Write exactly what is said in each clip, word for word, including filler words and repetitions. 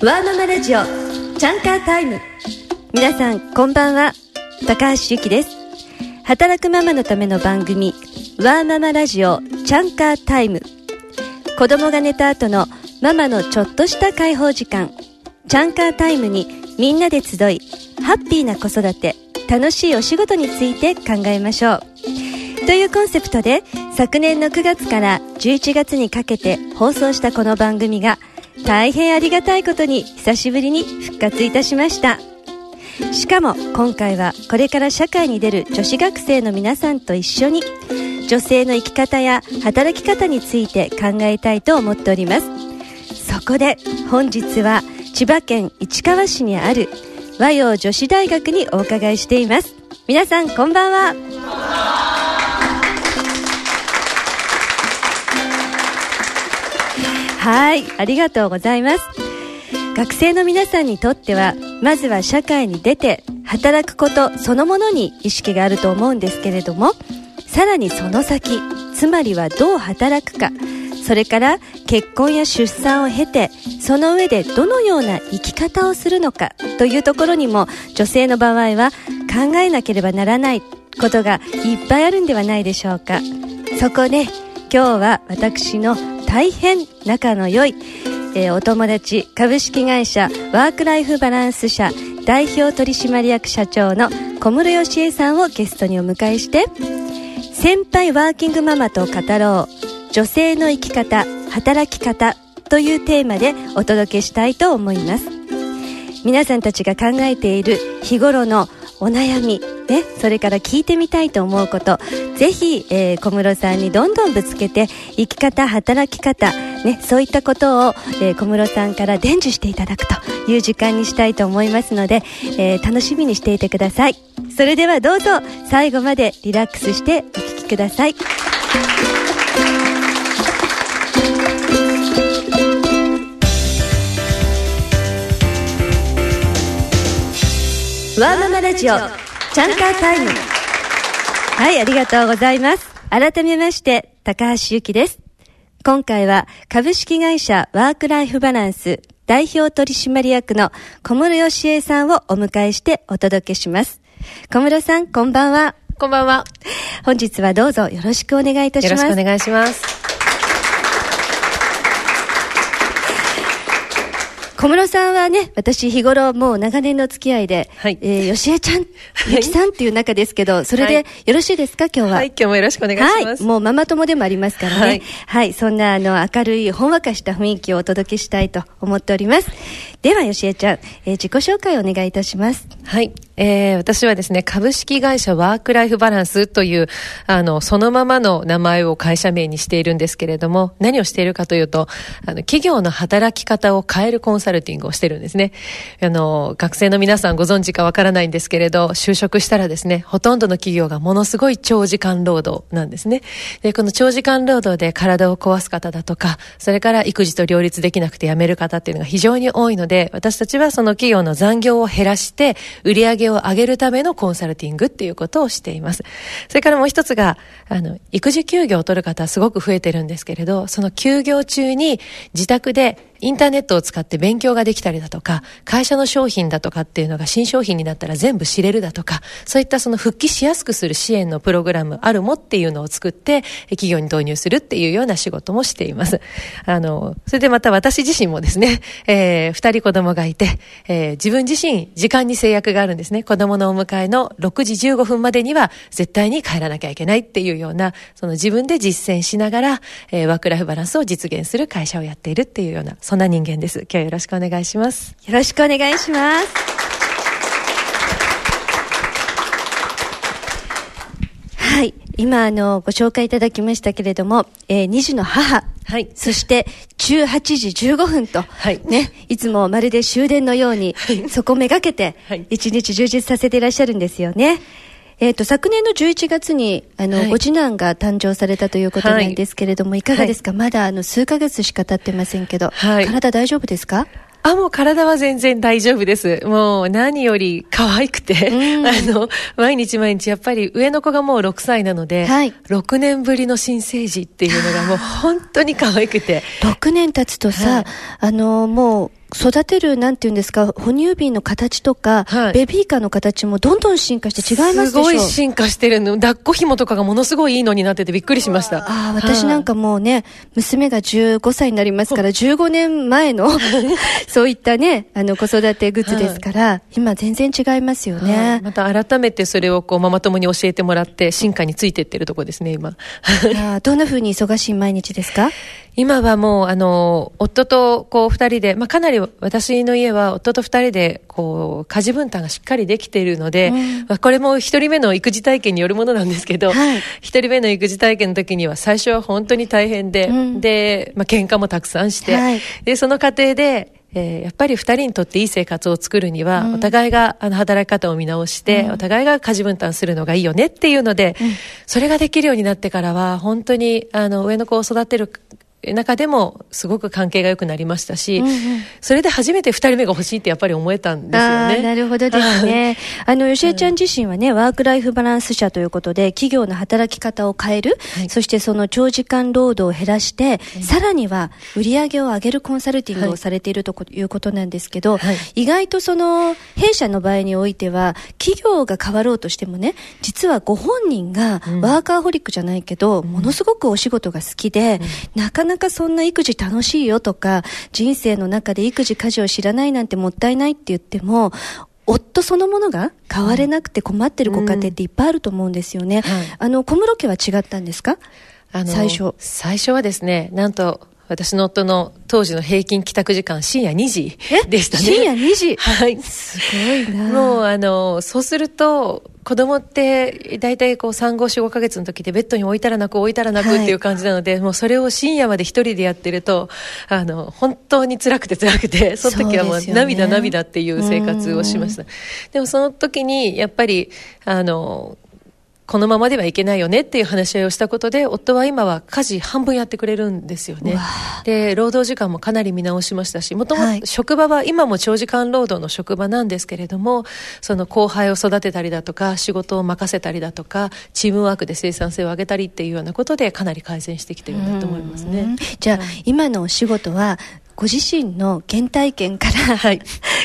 ワーママラジオチャンカータイム。皆さんこんばんは、高橋ゆきです。働くママのための番組ワーママラジオチャンカータイム。子供が寝た後のママのちょっとした解放時間、チャンカータイムにみんなで集い、ハッピーな子育て、楽しいお仕事について考えましょうというコンセプトで、昨年のくがつからじゅういちがつにかけて放送したこの番組が大変ありがたいことに久しぶりに復活いたしました。しかも今回はこれから社会に出る女子学生の皆さんと一緒に女性の生き方や働き方について考えたいと思っております。そこで本日は千葉県市川市にある和洋女子大学にお伺いしています。皆さんこんばんは。はい、ありがとうございます。学生の皆さんにとっては、まずは社会に出て働くことそのものに意識があると思うんですけれども、さらにその先、つまりはどう働くか、それから結婚や出産を経てその上でどのような生き方をするのかというところにも、女性の場合は考えなければならないことがいっぱいあるんではないでしょうか。そこで今日は私の大変仲の良い、えー、お友達、株式会社ワークライフバランス社代表取締役社長の小室芳恵さんをゲストにお迎えして、先輩ワーキングママと語ろう、女性の生き方働き方というテーマでお届けしたいと思います。皆さんたちが考えている日頃のお悩み、ね、それから聞いてみたいと思うこと、ぜひ、えー、小室さんにどんどんぶつけて、生き方働き方、ね、そういったことを、えー、小室さんから伝授していただくという時間にしたいと思いますので、えー、楽しみにしていてください。それではどうぞ最後までリラックスしてお聞きください。ワーママラジオチャンカータイム。はい、ありがとうございます。改めまして高橋由紀です。今回は株式会社ワークライフバランス代表取締役の小室芳恵さんをお迎えしてお届けします。小室さんこんばんは。こんばんは。本日はどうぞよろしくお願いいたします。よろしくお願いします。小室さんはね、私日頃もう長年の付き合いで、はい、えー、よしえちゃん、はい、ゆきさんっていう中ですけど、それでよろしいですか、はい、今日は。はい、今日もよろしくお願いします。はい、もうママ友でもありますからね。はい、はい、そんなあの明るいほんわかした雰囲気をお届けしたいと思っております。ではよしえちゃん、えー、自己紹介をお願いいたします。はい、えー、私はですね、株式会社ワークライフバランスというあのそのままの名前を会社名にしているんですけれども、何をしているかというと、あの企業の働き方を変えるコンサルコンサルティングをしてるんですね。あの学生の皆さんご存知かわからないんですけれど、就職したらですね、ほとんどの企業がものすごい長時間労働なんですね。で、この長時間労働で体を壊す方だとか、それから育児と両立できなくて辞める方っていうのが非常に多いので、私たちはその企業の残業を減らして売り上げを上げるためのコンサルティングっていうことをしています。それからもう一つが、あの育児休業を取る方すごく増えてるんですけれど、その休業中に自宅でインターネットを使って勉強ができたりだとか、会社の商品だとかっていうのが新商品になったら全部知れるだとか、そういったその復帰しやすくする支援のプログラムあるもっていうのを作って企業に導入するっていうような仕事もしています。あのそれでまた私自身もですね、えー、二人子供がいて、えー、自分自身時間に制約があるんですね。子供のお迎えのろくじじゅうごふんまでには絶対に帰らなきゃいけないっていうような、その自分で実践しながら、えー、ワークライフバランスを実現する会社をやっているっていうような、そんな人間です。今日はよろしくお願いします。よろしくお願いします。はい、今あのご紹介いただきましたけれども、えー、にじの母、はい、そしてじゅうはちじじゅうごふんと、はいね、いつもまるで終電のように、はい、そこめがけていちにち充実させていらっしゃるんですよね。えーと、昨年のじゅういちがつにあの、はい、ご次男が誕生されたということなんですけれども、はい、いかがですか、はい、まだあの数ヶ月しか経ってませんけど、はい、体大丈夫ですか？あ、もう体は全然大丈夫です。もう何より可愛くて、うん、あの、毎日毎日やっぱり上の子がもうろくさいなので、はい、ろくねんぶりの新生児っていうのがもう本当に可愛くて。ろくねん経つとさ、はい、あの、もう、育てるなんていうんですか、哺乳瓶の形とか、はい、ベビーカーの形もどんどん進化して違いますでしょ。すごい進化してるの。抱っこ紐とかがものすごいいいのになっててびっくりしました。あ、私なんかもうね、娘がじゅうごさいになりますからじゅうごねんまえのそういったね、あの子育てグッズですから、はい、今全然違いますよね、はい、また改めてそれをこうママ友に教えてもらって進化についていってるとこですね今あ、どんな風に忙しい毎日ですか？今はもうあの夫とこうふたりで、まあ、かなり私の家は夫とふたりでこう家事分担がしっかりできているので、うんまあ、これもひとりめの育児体験によるものなんですけど、はい、ひとりめの育児体験の時には最初は本当に大変で、うん、で、まあ、喧嘩もたくさんして、はい、でその過程でえー、やっぱり二人にとっていい生活を作るには、うん、お互いがあの働き方を見直して、うん、お互いが家事分担するのがいいよねっていうので、うん、それができるようになってからは本当にあの上の子を育てる中でもすごく関係が良くなりましたし、うんうん、それで初めてふたりめが欲しいってやっぱり思えたんですよね。あ、なるほどですねあの吉江ちゃん自身はね、ワークライフバランス社ということで企業の働き方を変える、はい、そしてその長時間労働を減らして、はい、さらには売り上げを上げるコンサルティングをされているということなんですけど、はい、意外とその弊社の場合においては企業が変わろうとしてもね、実はご本人がワーカーホリックじゃないけど、うん、ものすごくお仕事が好きで、うん、なかなかなかなかそんな育児楽しいよとか、人生の中で育児家事を知らないなんてもったいないって言っても、夫そのものが変われなくて困ってるご家庭っていっぱいあると思うんですよね、うんはい、あの小室家は違ったんですか？あの最初最初はですね、なんと私の夫の当時の平均帰宅時間深夜にじでしたね。深夜にじ、はい、すごいな。もうあのそうすると子供って大体こう産後 よん,ご ヶ月の時でベッドに置いたら泣く置いたら泣くっていう感じなので、はい、もうそれを深夜まで一人でやってるとあの本当に辛くて辛くて、その時はもう涙涙っていう生活をしました。 で,、ね、でもその時にやっぱりあのこのままではいけないよねっていう話し合いをしたことで、夫は今は家事半分やってくれるんですよね。で、労働時間もかなり見直しましたし、もともと職場は今も長時間労働の職場なんですけれども、その後輩を育てたりだとか、仕事を任せたりだとか、チームワークで生産性を上げたりっていうようなことでかなり改善してきてるんだと思いますね。じゃあ、はい、今のお仕事はご自身の原体験から、はい、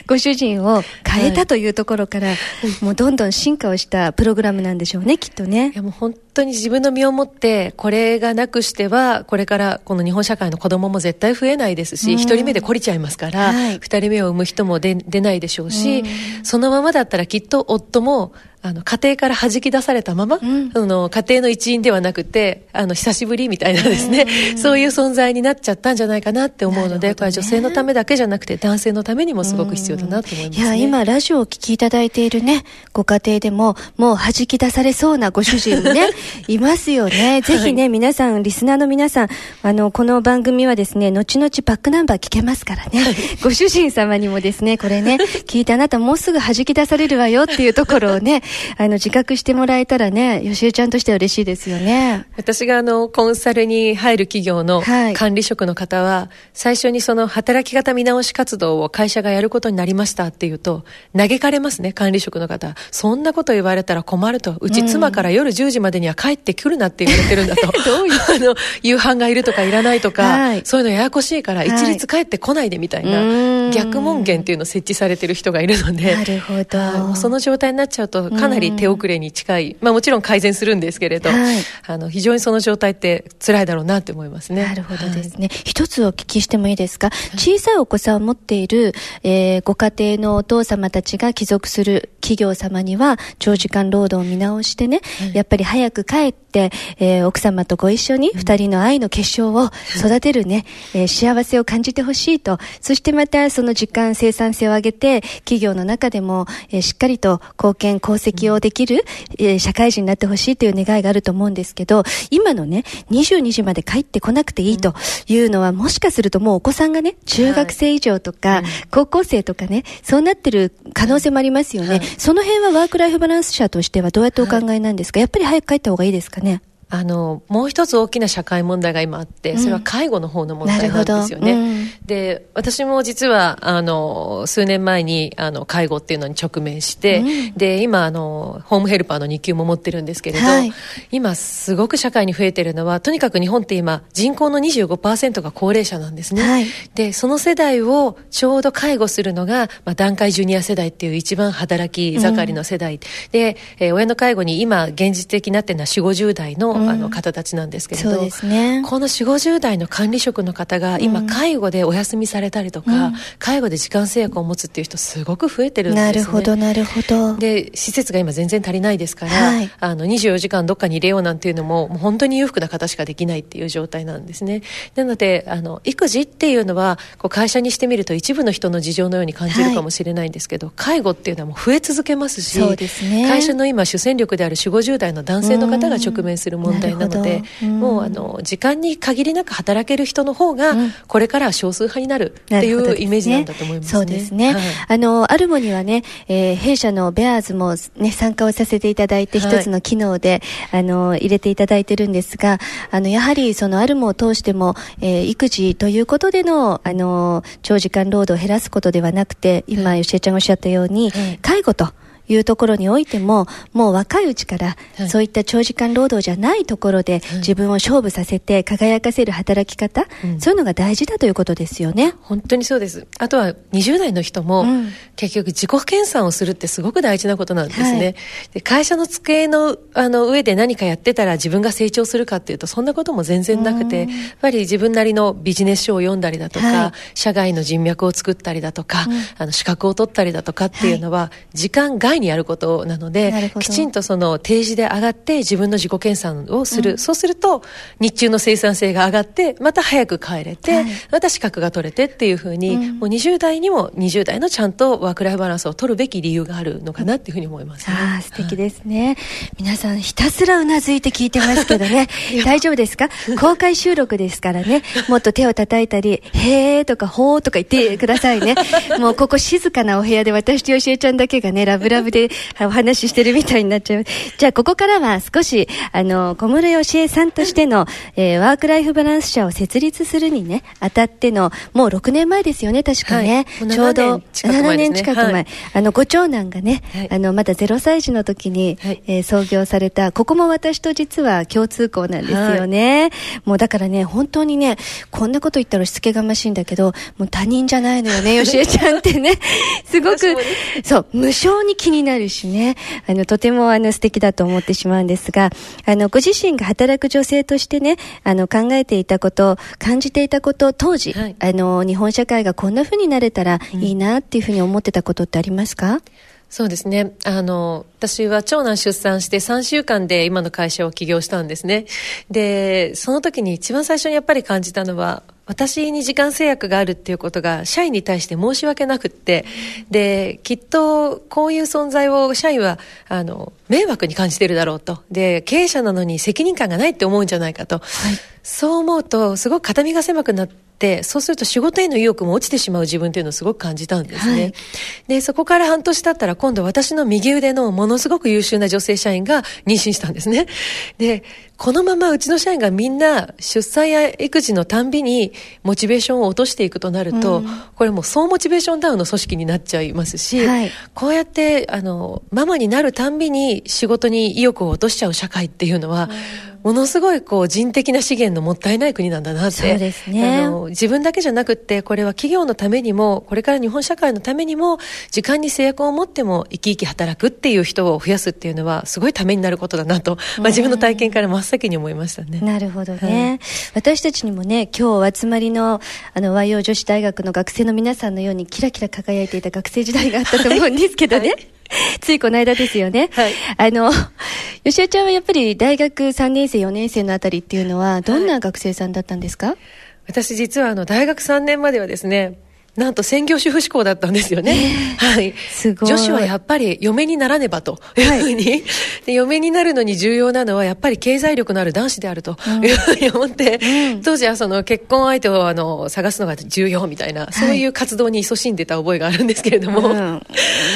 ご主人を変えたというところから、はい、もうどんどん進化をしたプログラムなんでしょうね、きっとね。いやもう本当に自分の身をもって、これがなくしてはこれからこの日本社会の子供も絶対増えないですし、一人目で懲りちゃいますから、はい、二人目を産む人も出ないでしょうし、うそのままだったらきっと夫もあの家庭から弾き出されたまま、うん、あの家庭の一員ではなくて、あの久しぶりみたいなですね、うん、そういう存在になっちゃったんじゃないかなって思うので、ね、これは女性のためだけじゃなくて男性のためにもすごく必要だなと思いますね。いや今ラジオを聞きいただいているねご家庭でももう弾き出されそうなご主人ねいますよね。ぜひね、はい、皆さんリスナーの皆さん、あのこの番組はですね後々バックナンバー聞けますからね、はい、ご主人様にもですねこれね聞いたあなたもうすぐ弾き出されるわよっていうところをねあの自覚してもらえたらね、吉江ちゃんとしては嬉しいですよね。私があのコンサルに入る企業の管理職の方は、はい、最初にその働き方見直し活動を会社がやることになりましたっていうと嘆かれますね、管理職の方。そんなこと言われたら困ると、うち妻から夜じゅうじまでには帰ってくるなって言われてるんだとどういうあの夕飯がいるとかいらないとか、はい、そういうのややこしいから一律帰ってこないでみたいな、はい、逆門限っていうのを設置されてる人がいるので、なるほど、その状態になっちゃうとかなり手遅れに近い、まあ、もちろん改善するんですけれど、はい、あの非常にその状態って辛いだろうなって思いますね。なるほどですね、はい、一つお聞きしてもいいですか？小さいお子さんを持っている、えー、ご家庭のお父様たちが帰属する企業様には長時間労働を見直してね、はい、やっぱり早く帰って、えー、奥様とご一緒に二人の愛の結晶を育てるね、はいえー、幸せを感じてほしいと、そしてまたその時間生産性を上げて企業の中でも、えー、しっかりと貢献貢献責任をできる、えー、社会人になってほしいという願いがあると思うんですけど、今のねにじゅうにじまで帰ってこなくていいというのは、もしかするともうお子さんがね中学生以上とか、はい、高校生とかねそうなってる可能性もありますよね、はい、その辺はワークライフバランス社としてはどうやってお考えなんですか？はい、やっぱり早く帰った方がいいですかね？あのもう一つ大きな社会問題が今あって、それは介護の方の問題なんですよね、うんうん、で私も実はあの数年前にあの介護っていうのに直面して、うん、で今あのホームヘルパーのにきゅうも持ってるんですけれど、はい、今すごく社会に増えてるのは、とにかく日本って今人口の にじゅうごパーセント が高齢者なんですね、はい、でその世代をちょうど介護するのが、まあ、団塊ジュニア世代っていう一番働き盛りの世代、うん、で、えー、親の介護に今現実的になってるのは よんじゅう、ごじゅう 代の、うん、あの方たちなんですけれど、そうですね、この よんじゅう、ごじゅう 代の管理職の方が今、うん、介護でお休みされたりとか、うん、介護で時間制約を持つっていう人すごく増えてるんですね。なるほどなるほど。で施設が今全然足りないですから、はい、あのにじゅうよじかんどっかに入れようなんていうのも、もう本当に裕福な方しかできないっていう状態なんですね。なのであの育児っていうのはこう会社にしてみると一部の人の事情のように感じるかもしれないんですけど、はい、介護っていうのはもう増え続けますし、そうですね、会社の今主戦力である よんじゅう、ごじゅう 代の男性の方が直面する問題なので、うん、もうあの時間に限りなく働ける人の方がこれからは少数派になるっていうイメージなんだと思いますね。そうですね、はい、あのアルモにはね、えー、弊社のベアーズも、ね、参加をさせていただいて、はい、一つの機能であの入れていただいてるんですが、あのやはりそのアルモを通しても、えー、育児ということでの、あの長時間労働を減らすことではなくて、今よしえちゃんがおっしゃったように、はい、介護というところにおいても、もう若いうちから、はい、そういった長時間労働じゃないところで、はい、自分を勝負させて輝かせる働き方、うん、そういうのが大事だということですよね。本当にそうです。あとはにじゅう代の人も、うん、結局自己研鑽をするってすごく大事なことなんですね、はい、で会社の机 の, あの上で何かやってたら自分が成長するかっていうと、そんなことも全然なくて、やっぱり自分なりのビジネス書を読んだりだとか、はい、社外の人脈を作ったりだとか、うん、あの資格を取ったりだとかっていうのは、はい、時間外にやることなので、きちんとその定時で上がって自分の自己研鑽をする、うん、そうすると日中の生産性が上がって、また早く帰れて、はい、また資格が取れてっていう風に、うん、もうにじゅう代にもにじゅう代のちゃんとワークライフバランスを取るべき理由があるのかなっていう風に思います、ね、あ、素敵ですね、はい、皆さんひたすらうなずいて聞いてますけどね大丈夫ですか？公開収録ですからね、もっと手を叩いたりへーとかほーとか言ってくださいねもうここ静かなお部屋で私とよしえちゃんだけがね、ラブラブでお話ししてるみたいになっちゃう。じゃあここからは少しあの小室よしえさんとしての、えー、ワークライフバランス社を設立するにねあたっての、もうろくねんまえですよね、確かね、はい、ちょうどななねん近く前、はい、あのご長男がね、はい、あのまだぜろさい児の時に、はい、えー、創業された、ここも私と実は共通項なんですよね、はい、もうだからね、本当にね、こんなこと言ったらしつけがましいんだけど、もう他人じゃないのよねよしえちゃんってねすごくそう無性に気になるしね、あのとてもあの素敵だと思ってしまうんですが、あのご自身が働く女性としてね、あの考えていたこと、感じていたこと、当時、はい、あの日本社会がこんな風になれたらいいなっていう風に思ってたことってありますか？うん、そうですね、あの私は長男出産してさんしゅうかんで今の会社を起業したんですね。でその時に一番最初にやっぱり感じたのは、私に時間制約があるっていうことが社員に対して申し訳なくって、できっとこういう存在を社員はあの迷惑に感じてるだろうと、で経営者なのに責任感がないって思うんじゃないかと、はい、そう思うとすごく肩身が狭くなって、そうすると仕事への意欲も落ちてしまう自分っていうのをすごく感じたんですね、はい、でそこから半年経ったら、今度私の右腕のものすごく優秀な女性社員が妊娠したんですね。でこのままうちの社員がみんな出産や育児のたんびにモチベーションを落としていくとなると、うん、これもう総モチベーションダウンの組織になっちゃいますし、はい、こうやってあのママになるたんびに仕事に意欲を落としちゃう社会っていうのは、うん、ものすごいこう人的な資源のもったいない国なんだなって。そうですね、あの自分だけじゃなくって、これは企業のためにも、これから日本社会のためにも、時間に制約を持っても生き生き働くっていう人を増やすっていうのはすごいためになることだなと、まあ、自分の体験から真っ先に思いましたね。なるほどね、はい、私たちにもね、今日お集まりのあの和洋女子大学の学生の皆さんのようにキラキラ輝いていた学生時代があったと思うんですけどね、はいはいついこの間ですよね、はい、あのよしえちゃんはやっぱり大学さんねん生よねん生のあたりっていうのはどんな学生さんだったんですか？はい、私実はあの大学さんねんまではですね、なんと専業主婦志向だったんですよね、えー、はい。すごい。女子はやっぱり嫁にならねばというふうに、はい、で嫁になるのに重要なのはやっぱり経済力のある男子であるというふうに思って、うん、当時はその結婚相手をあの探すのが重要みたいな、はい、そういう活動に勤しんでた覚えがあるんですけれども、うん、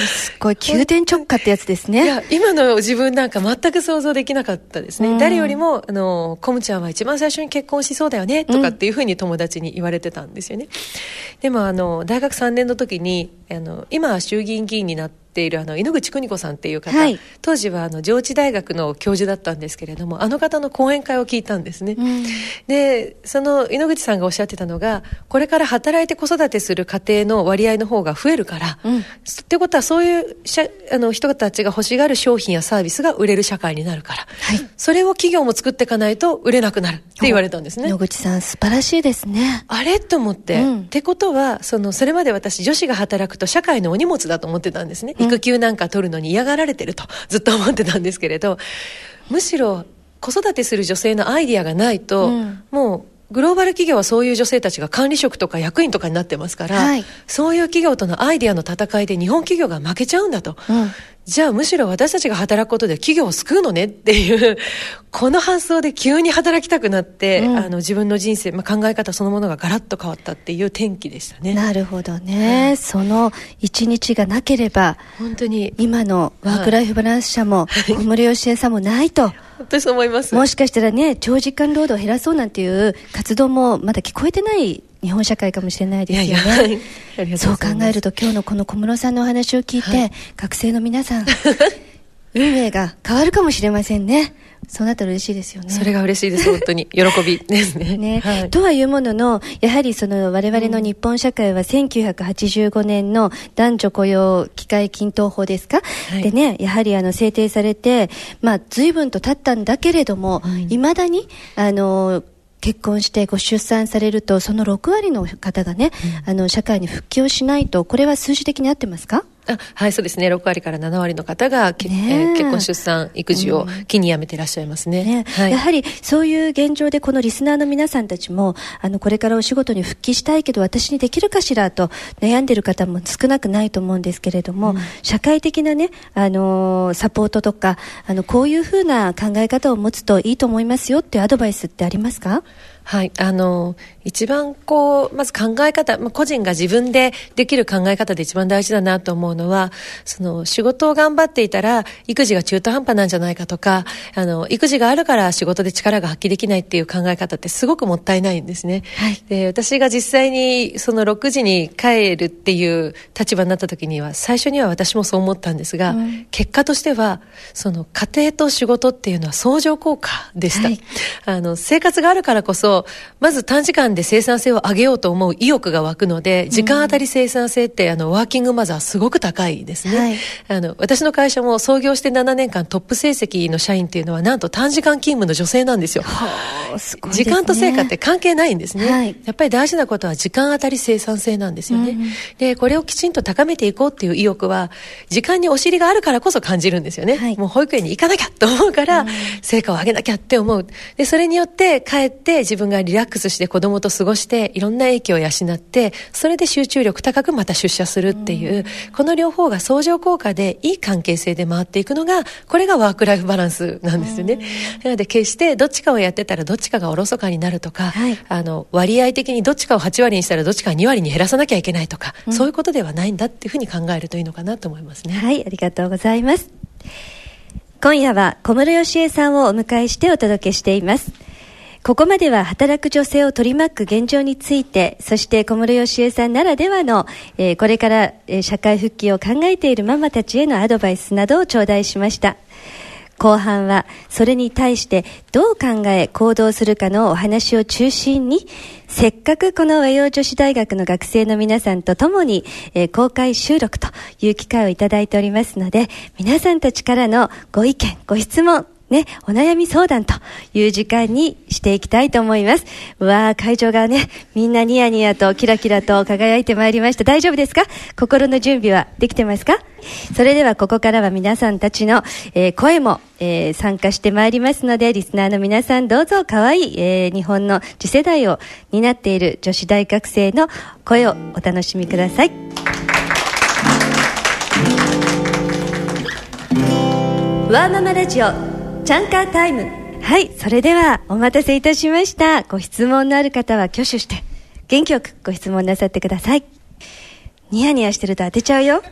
すごい急転直下ってやつですね。いや今の自分なんか全く想像できなかったですね、うん、誰よりもあのコムちゃんは一番最初に結婚しそうだよねとかっていうふうに友達に言われてたんですよね、うん、でもあの大学さんねんの時にあの今衆議院議員になっているあの井ノ口邦子さんっていう方、はい、当時はあの上智大学の教授だったんですけれどもあの方の講演会を聞いたんですね、うん、でその井ノ口さんがおっしゃってたのがこれから働いて子育てする家庭の割合の方が増えるから、うん、ってことはそういうあの人たちが欲しがる商品やサービスが売れる社会になるから、はい、それを企業も作っていかないと売れなくなるって言われたんですね。井ノ口さん素晴らしいですね。あれと思って、うん、ってことはそのそれまで私女子が働くと社会のお荷物だと思ってたんですね、うん、育休なんか取るのに嫌がられてるとずっと思ってたんですけれどむしろ子育てする女性のアイディアがないと、うん、もうグローバル企業はそういう女性たちが管理職とか役員とかになってますから、はい、そういう企業とのアイディアの戦いで日本企業が負けちゃうんだと、うん、じゃあむしろ私たちが働くことで企業を救うのねっていうこの発想で急に働きたくなって、うん、あの自分の人生、まあ、考え方そのものがガラッと変わったっていう転機でしたね。なるほどね、うん、その一日がなければ本当に今のワークライフバランス社も小室芳恵さんもないと本当にそう思います。もしかしたらね長時間労働を減らそうなんていう活動もまだ聞こえてない日本社会かもしれないですよね。いやいや、ありがとうございます。そう考えると今日のこの小室さんのお話を聞いて、はい、学生の皆さん運命が変わるかもしれませんね。そうなったら嬉しいですよね。それが嬉しいです本当に喜びですね。ね、はい、とはいうもののやはりその我々の日本社会はせんきゅうひゃくはちじゅうごねんの男女雇用機会均等法ですか、はい、でねやはりあの制定されてまあ随分と経ったんだけれども、はい、未だにあの結婚してご出産されるとそのろくわりの方がね、うん、あの社会に復帰をしないとこれは数字的に合ってますか？あ、はい、そうですね。ろくわりからななわりの方が、ねえー、結婚出産育児を機にやめていらっしゃいますね、うんねはい、やはりそういう現状でこのリスナーの皆さんたちもあのこれからお仕事に復帰したいけど私にできるかしらと悩んでいる方も少なくないと思うんですけれども、うん、社会的なね、あのー、サポートとかあのこういうふうな考え方を持つといいと思いますよっていうアドバイスってありますか？はい、あの一番こうまず考え方、まあ、個人が自分でできる考え方で一番大事だなと思うのはその仕事を頑張っていたら育児が中途半端なんじゃないかとかあの育児があるから仕事で力が発揮できないっていう考え方ってすごくもったいないんですね、はい、で私が実際にそのろくじに帰るっていう立場になった時には最初には私もそう思ったんですが、うん、結果としてはその家庭と仕事っていうのは相乗効果でした、はい、あの生活があるからこそまず短時間で生産性を上げようと思う意欲が湧くので時間当たり生産性ってあのワーキングマザーすごく高いですね、はい、あの私の会社も創業してななねんかんトップ成績の社員っていうのはなんと短時間勤務の女性なんですよ。すごいですね。時間と成果って関係ないんですね、はい、やっぱり大事なことは時間当たり生産性なんですよね、うん、でこれをきちんと高めていこうっていう意欲は時間にお尻があるからこそ感じるんですよね、はい、もう保育園に行かなきゃと思うから、うん、成果を上げなきゃって思う。でそれによって帰って自分がリラックスして子供と過ごしていろんな影響を養ってそれで集中力高くまた出社するっていう、うん、この両方が相乗効果でいい関係性で回っていくのがこれがワークライフバランスなんですよね、うん、なので決してどっちかをやってたらどっちかがおろそかになるとか、はい、あの割合的にどっちかをはちわりにしたらどっちかをにわりに減らさなきゃいけないとか、うん、そういうことではないんだっていうふうに考えるといいのかなと思いますね。はい、ありがとうございます。今夜は小室芳恵さんをお迎えしてお届けしています。ここまでは働く女性を取り巻く現状についてそして小室芳恵さんならではの、えー、これから、えー、社会復帰を考えているママたちへのアドバイスなどを頂戴しました。後半はそれに対してどう考え行動するかのお話を中心にせっかくこの和洋女子大学の学生の皆さんと共に、えー、公開収録という機会をいただいておりますので皆さんたちからのご意見ご質問ね、お悩み相談という時間にしていきたいと思います。うわー、会場がね、みんなニヤニヤとキラキラと輝いてまいりました。大丈夫ですか？心の準備はできてますか？それではここからは皆さんたちの、えー、声も、えー、参加してまいりますので、リスナーの皆さんどうぞ可愛い、えー、日本の次世代を担っている女子大学生の声をお楽しみください。ワーママラジオチャンカータイム。はい、それではお待たせいたしました。ご質問のある方は挙手して元気よくご質問なさってください。ニヤニヤしてると当てちゃうよ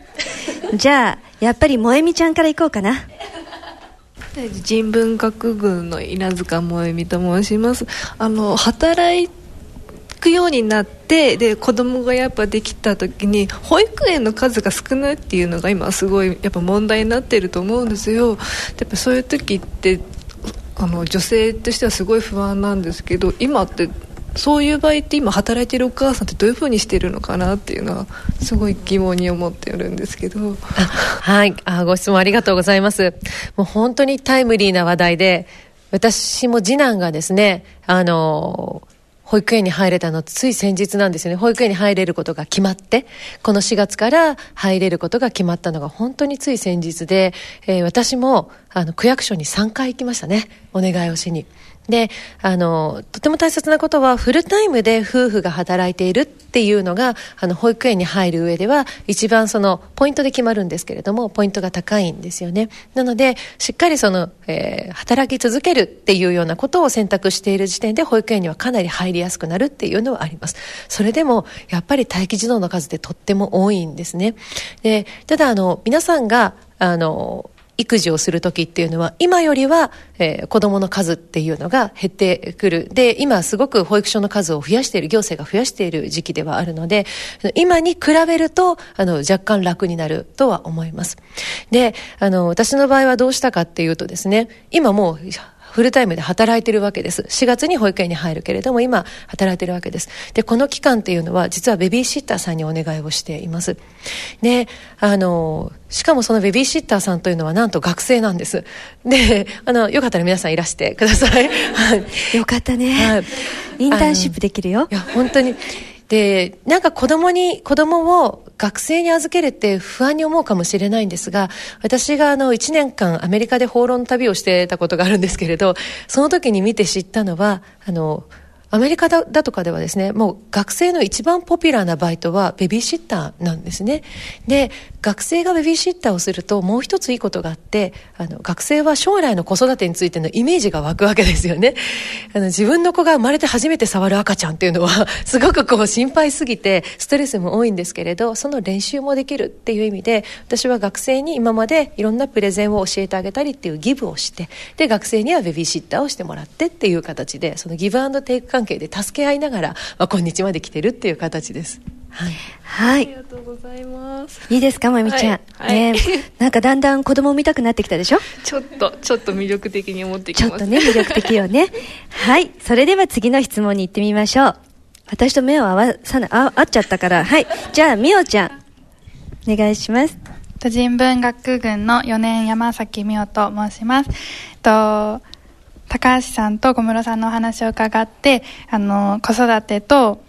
じゃあやっぱり萌美ちゃんからいこうかな。人文学群の稲塚萌美と申します。あの働くようになってで子供がやっぱできた時に保育園の数が少ないっていうのが今すごいやっぱ問題になってると思うんですよ。やっぱそういう時ってあの女性としてはすごい不安なんですけど、今ってそういう場合って今働いてるお母さんってどういうふうにしてるのかなっていうのはすごい疑問に思っているんですけどはい、あ、ご質問ありがとうございます。もう本当にタイムリーな話題で、私も次男がですね、あの保育園に入れたのつい先日なんですよね。保育園に入れることが決まって、このしがつから入れることが決まったのが本当につい先日で、えー、私もあの区役所にさんかい行きましたね。お願いをしに。で、あのとても大切なことはフルタイムで夫婦が働いているっていうのがあの保育園に入る上では一番そのポイントで決まるんですけれども、ポイントが高いんですよね。なのでしっかりその、えー、働き続けるっていうようなことを選択している時点で保育園にはかなり入りやすくなるっていうのはあります。それでもやっぱり待機児童の数ってとっても多いんですね。で、ただあの皆さんがあの育児をするときっていうのは今よりは、えー、子供の数っていうのが減ってくる。で、今すごく保育所の数を増やしている、行政が増やしている時期ではあるので、今に比べるとあの若干楽になるとは思います。で、あの私の場合はどうしたかっていうとですね、今もうフルタイムで働いてるわけです。しがつに保育園に入るけれども今働いてるわけです。で、この期間っていうのは実はベビーシッターさんにお願いをしています。で、あのしかもそのベビーシッターさんというのはなんと学生なんです。で、あのよかったら皆さんいらしてくださいよかったね、はい、インターンシップできるよ。いや本当にで、なんか子供に、子供を学生に預けるって不安に思うかもしれないんですが、私があのいちねんかんアメリカで放浪の旅をしてたことがあるんですけれど、その時に見て知ったのは、あの、アメリカ だ, だとかではですね、もう学生の一番ポピュラーなバイトはベビーシッターなんですね。で、学生がベビーシッターをするともう一ついいことがあって、あの学生は将来の子育てについてのイメージが湧くわけですよね。あの自分の子が生まれて初めて触る赤ちゃんっていうのはすごくこう心配すぎてストレスも多いんですけれど、その練習もできるっていう意味で私は学生に今までいろんなプレゼンを教えてあげたりっていうギブをして、で学生にはベビーシッターをしてもらってっていう形で、そのギブアンドテイク関係で助け合いながら、まあ、今日まで来てるっていう形です。はい、はい、ありがとうございます。いいですか、まみちゃん、はいはいね、なんかだんだん子供を見たくなってきたでしょちょっとちょっと魅力的に思ってきます。ちょっとね、魅力的よねはい、それでは次の質問に行ってみましょう。私と目を合わさな、あ、合っちゃったから、はい、じゃあみおちゃんお願いします。人文学群のよねん山崎みおと申します。と高橋さんと小室さんのお話を伺って、あの子育てと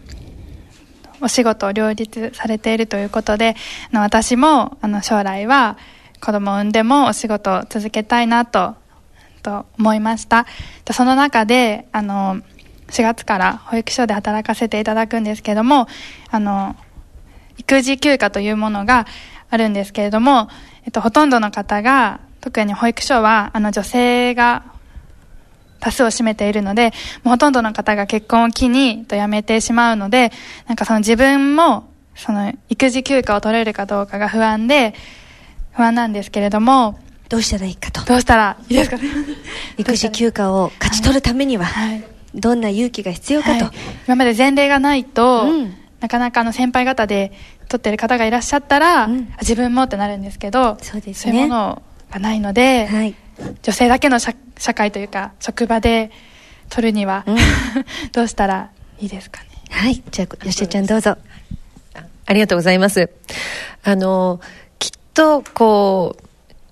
お仕事を両立されているということで、あの私もあの将来は子供を産んでもお仕事を続けたいな と, と思いました。その中であのしがつから保育所で働かせていただくんですけども、あの育児休暇というものがあるんですけれども、えっと、ほとんどの方が、特に保育所はあの女性が多数を占めているので、もうほとんどの方が結婚を機にと辞めてしまうので、なんかその自分もその育児休暇を取れるかどうかが不安で不安なんですけれども、どうしたらいいかと、どうしたらいいですかね育児休暇を勝ち取るためには、はい、どんな勇気が必要かと、はい、今まで前例がないと、うん、なかなかあの先輩方で取っている方がいらっしゃったら、うん、自分もってなるんですけど、そうですね、そういうものがないので、はい、女性だけの社会というか職場で取るには、うん、どうしたらいいですかね。はい、じゃあ吉江ちゃんどうぞ。ありがとうございます。あのきっとこう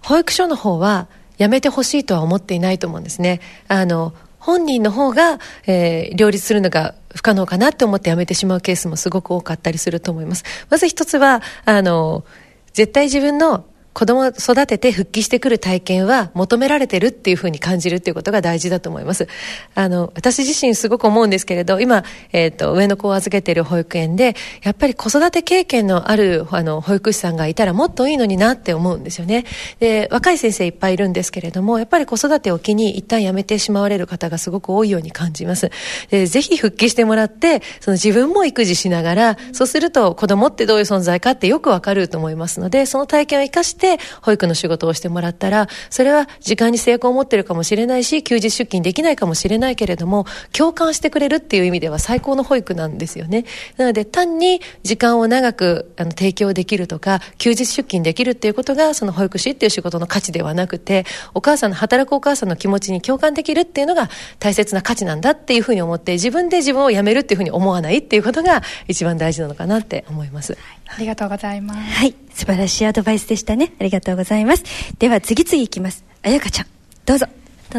保育所の方はやめてほしいとは思っていないと思うんですね。あの本人の方が、えー、両立するのが不可能かなって思ってやめてしまうケースもすごく多かったりすると思います。まず一つはあの絶対自分の子供を育てて復帰してくる体験は求められてるっていうふうに感じるっていうことが大事だと思います。あの私自身すごく思うんですけれど、今、えーと、上の子を預けている保育園でやっぱり子育て経験のあるあの保育士さんがいたらもっといいのになって思うんですよね。で、若い先生いっぱいいるんですけれども、やっぱり子育てを機に一旦やめてしまわれる方がすごく多いように感じます。で、ぜひ復帰してもらって、その自分も育児しながら、そうすると子供ってどういう存在かってよくわかると思いますので、その体験を生かして保育の仕事をしてもらったら、それは時間に成功を持ってるかもしれないし、休日出勤できないかもしれないけれども、共感してくれるっていう意味では最高の保育なんですよね。なので単に時間を長くあの提供できるとか休日出勤できるっていうことがその保育士っていう仕事の価値ではなくて、お母さんの働くお母さんの気持ちに共感できるっていうのが大切な価値なんだっていうふうに思って、自分で自分を辞めるっていうふうに思わないっていうことが一番大事なのかなって思います。はい、ありがとうございます。はい、素晴らしいアドバイスでしたね。ありがとうございます。では次々いきます。あやかちゃん、どうぞ。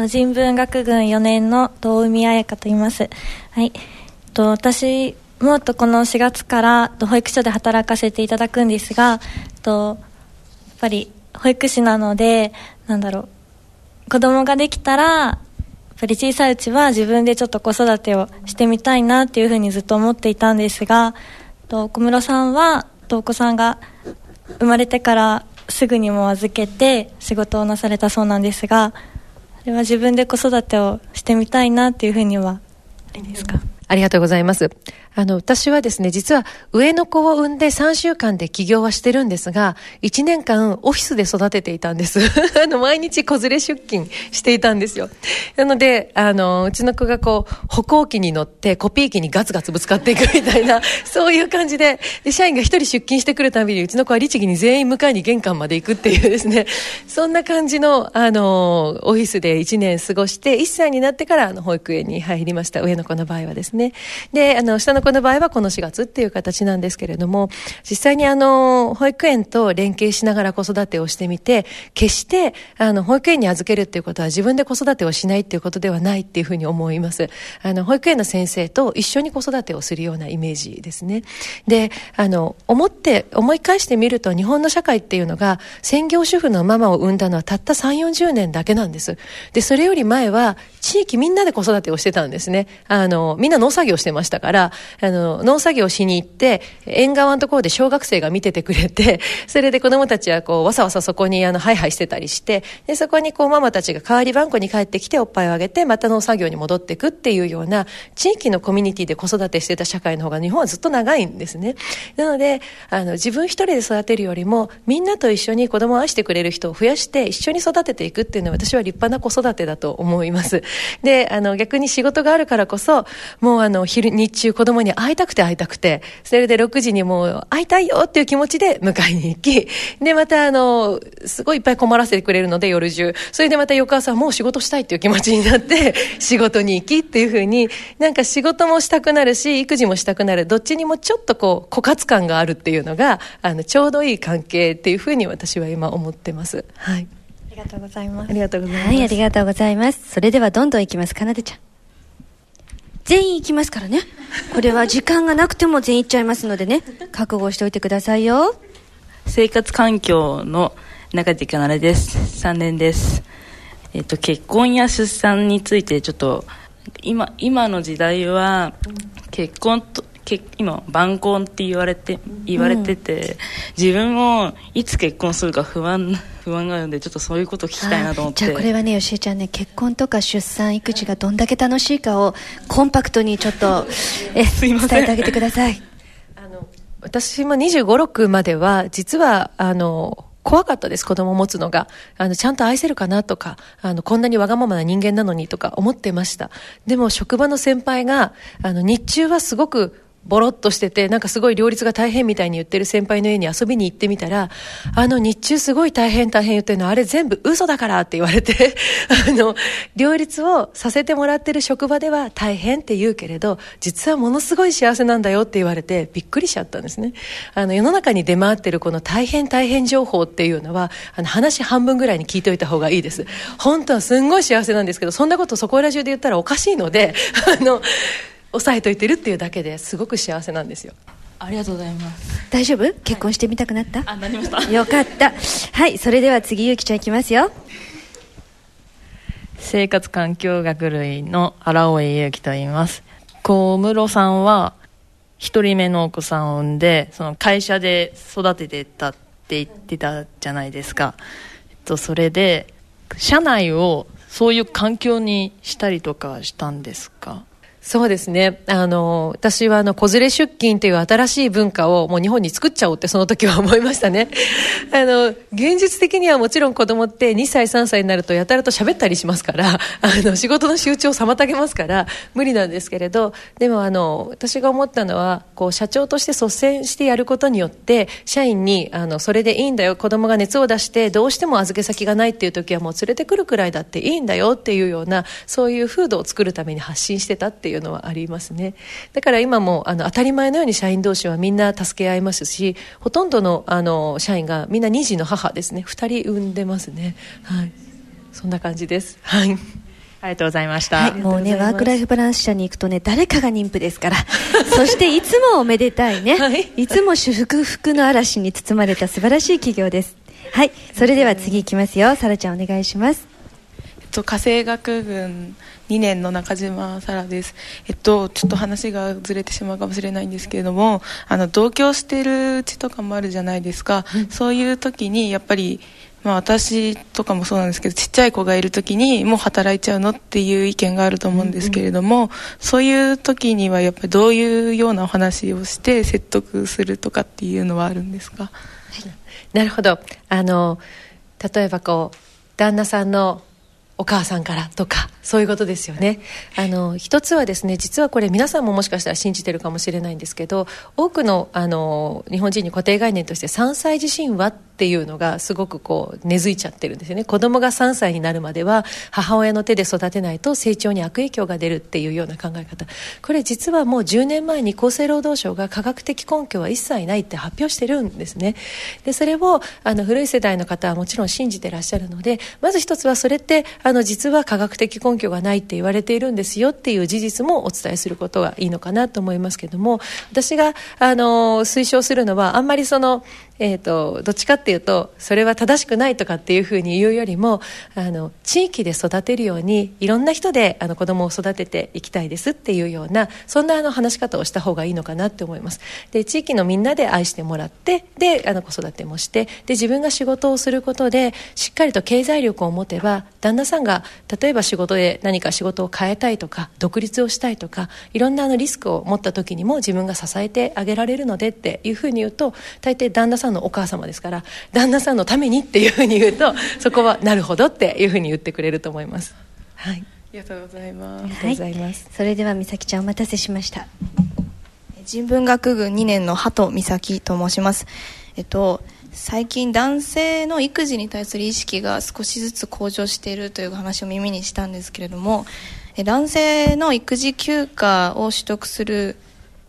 人文学群よねんの遠海あやかと言います。はい。と私もとこのしがつからと保育所で働かせていただくんですが、とやっぱり保育士なので、なんだろう、子供ができたらやっぱり小さいうちは自分でちょっと子育てをしてみたいなっていうふうにずっと思っていたんですが、と小室さんはとお子さんが生まれてからすぐにも預けて仕事をなされたそうなんですが、それは自分で子育てをしてみたいなっていうふうにはあれですか？ありがとうございます。あの私はですね、実は上の子を産んでさんしゅうかんで起業はしてるんですが、いちねんかんオフィスで育てていたんですあの毎日子連れ出勤していたんですよ。なのであのうちの子がこう歩行機に乗ってコピー機にガツガツぶつかっていくみたいなそういう感じ で, で社員が一人出勤してくるたびにうちの子は律儀に全員迎えに玄関まで行くっていうですね、そんな感じのあのオフィスでいちねん過ごして、いっさいになってからあの保育園に入りました。上の子の場合はですね、であの下の子の場合はこのしがつっていう形なんですけれども、実際にあの保育園と連携しながら子育てをしてみて、決してあの保育園に預けるっていうことは自分で子育てをしないっていうことではないっていうふうに思います。あの保育園の先生と一緒に子育てをするようなイメージですね。であの思って思い返してみると、日本の社会っていうのが専業主婦のママを産んだのはたった さんじゅうよんじゅうねんだけなんです。でそれより前は地域みんなで子育てをしてたんですね。あのみんな農作業してましたから、あの農作業しに行って縁側のところで小学生が見ててくれて、それで子どもたちはこうわさわさそこにあのハイハイしてたりして、でそこにこうママたちが代わりばんこに帰ってきておっぱいをあげて、また農作業に戻っていくっていうような地域のコミュニティで子育てしてた社会の方が日本はずっと長いんですね。なのであの自分一人で育てるよりもみんなと一緒に子どもを愛してくれる人を増やして一緒に育てていくっていうのは私は立派な子育てだと思います。であの逆に仕事があるからこそ、もうあの昼日中子供に会いたくて会いたくて、それでろくじにもう会いたいよっていう気持ちで迎えに行き、でまたあのすごいいっぱい困らせてくれるので夜中、それでまた翌朝もう仕事したいっていう気持ちになって仕事に行きっていう風に、なんか仕事もしたくなるし育児もしたくなる、どっちにもちょっとこう枯渇感があるっていうのがあのちょうどいい関係っていう風に私は今思ってます。はい、ありがとうございます。ありがとうございます。はい、ありがとうございます。それではどんどんいきます。かなでちゃん。全員いきますからね。これは時間がなくても全員いっちゃいますのでね。覚悟しておいてくださいよ。生活環境の中でかなでです。さんねんです。えっと、結婚や出産についてちょっと、今、今の時代は、結婚と、け今晩婚って言われて言われてて、うん、自分もいつ結婚するか不安不安があるので、ちょっとそういうことを聞きたいなと思って。じゃあこれはね、よしえちゃんね、結婚とか出産育児がどんだけ楽しいかをコンパクトにちょっとえ伝えてあげてください。あの私もにじゅうご、ろくまでは実はあの怖かったです。子供を持つのがあのちゃんと愛せるかなとか、あのこんなにわがままな人間なのにとか思ってました。でも職場の先輩があの日中はすごくボロっとしててなんかすごい両立が大変みたいに言ってる先輩の家に遊びに行ってみたら、あの日中すごい大変大変言ってるのあれ全部嘘だからって言われてあの両立をさせてもらってる職場では大変って言うけれど実はものすごい幸せなんだよって言われてびっくりしちゃったんですね。あの世の中に出回ってるこの大変大変情報っていうのはあの話半分ぐらいに聞いておいた方がいいです。本当はすんごい幸せなんですけどそんなことそこら中で言ったらおかしいのであの抑えといてるっていうだけですごく幸せなんですよ。ありがとうございます。大丈夫？結婚してみたくなった？はい、あ、なりました。よかった。はい、それでは次ゆきちゃんいきますよ。生活環境学類の荒尾ゆきと言います。小室さんは一人目のお子さんを産んでその会社で育ててたって言ってたじゃないですか、えっと、それで社内をそういう環境にしたりとかしたんですか？そうですね。あの、私はあの、子連れ出勤という新しい文化をもう日本に作っちゃおうってその時は思いましたね。あの、現実的にはもちろん子供ってにさいさんさいになるとやたらと喋ったりしますから、あの、仕事の集中を妨げますから無理なんですけれど、でもあの、私が思ったのは、こう、社長として率先してやることによって、社員にあの、それでいいんだよ、子供が熱を出してどうしても預け先がないっていう時はもう連れてくるくらいだっていいんだよっていうような、そういう風土を作るために発信してたっていういうのはありますね。だから今もあの当たり前のように社員同士はみんな助け合いますし、ほとんど の, あの社員がみんなにじの母ですね。ふたり産んでますね、はい、そんな感じです、はい、ありがとうございました。はい、もうねワークライフバランス社に行くとね誰かが妊婦ですからそしていつもおめでたいね、はい、いつも祝福の嵐に包まれた素晴らしい企業です。はい、それでは次いきますよ。さらちゃんお願いします。家政学群にねんの中島さらです。えっと、ちょっと話がずれてしまうかもしれないんですけれども、あの同居してるうちとかもあるじゃないですか。そういう時にやっぱり、まあ、私とかもそうなんですけどちっちゃい子がいる時にもう働いちゃうのっていう意見があると思うんですけれども、うんうん、そういう時にはやっぱりどういうようなお話をして説得するとかっていうのはあるんですか？はい、なるほど。あの例えばこう旦那さんのお母さんからとかそういうことですよね。あの一つはですね、実はこれ皆さんももしかしたら信じてるかもしれないんですけど、多くの、あの日本人に固定概念としてさんさい児神話っていうのがすごくこう根付いちゃってるんですよね。子供がさんさいになるまでは母親の手で育てないと成長に悪影響が出るっていうような考え方。これ実はもうじゅうねんまえに厚生労働省が科学的根拠は一切ないって発表してるんですね。で、それをあの古い世代の方はもちろん信じてらっしゃるので、まず一つはそれってあの実は科学的根拠がないって言われているんですよっていう事実もお伝えすることがいいのかなと思いますけども、私があの推奨するのはあんまりそのえーと、どっちかっていうとそれは正しくないとかっていうふうに言うよりも、あの地域で育てるようにいろんな人であの子どもを育てていきたいですっていうような、そんなあの話し方をした方がいいのかなって思います。で、地域のみんなで愛してもらって、であの子育てもして、で自分が仕事をすることでしっかりと経済力を持てば、旦那さんが例えば仕事で何か仕事を変えたいとか独立をしたいとかいろんなあのリスクを持った時にも自分が支えてあげられるのでっていうふうに言うと、大抵旦那さんのお母様ですから、旦那さんのためにっていうふうに言うとそこはなるほどっていうふうに言ってくれると思います。はい、ありがとうございます。それでは美咲ちゃんお待たせしました。人文学群にねんの鳩美咲と申します。えっと、最近男性の育児に対する意識が少しずつ向上しているという話を耳にしたんですけれども、男性の育児休暇を取得する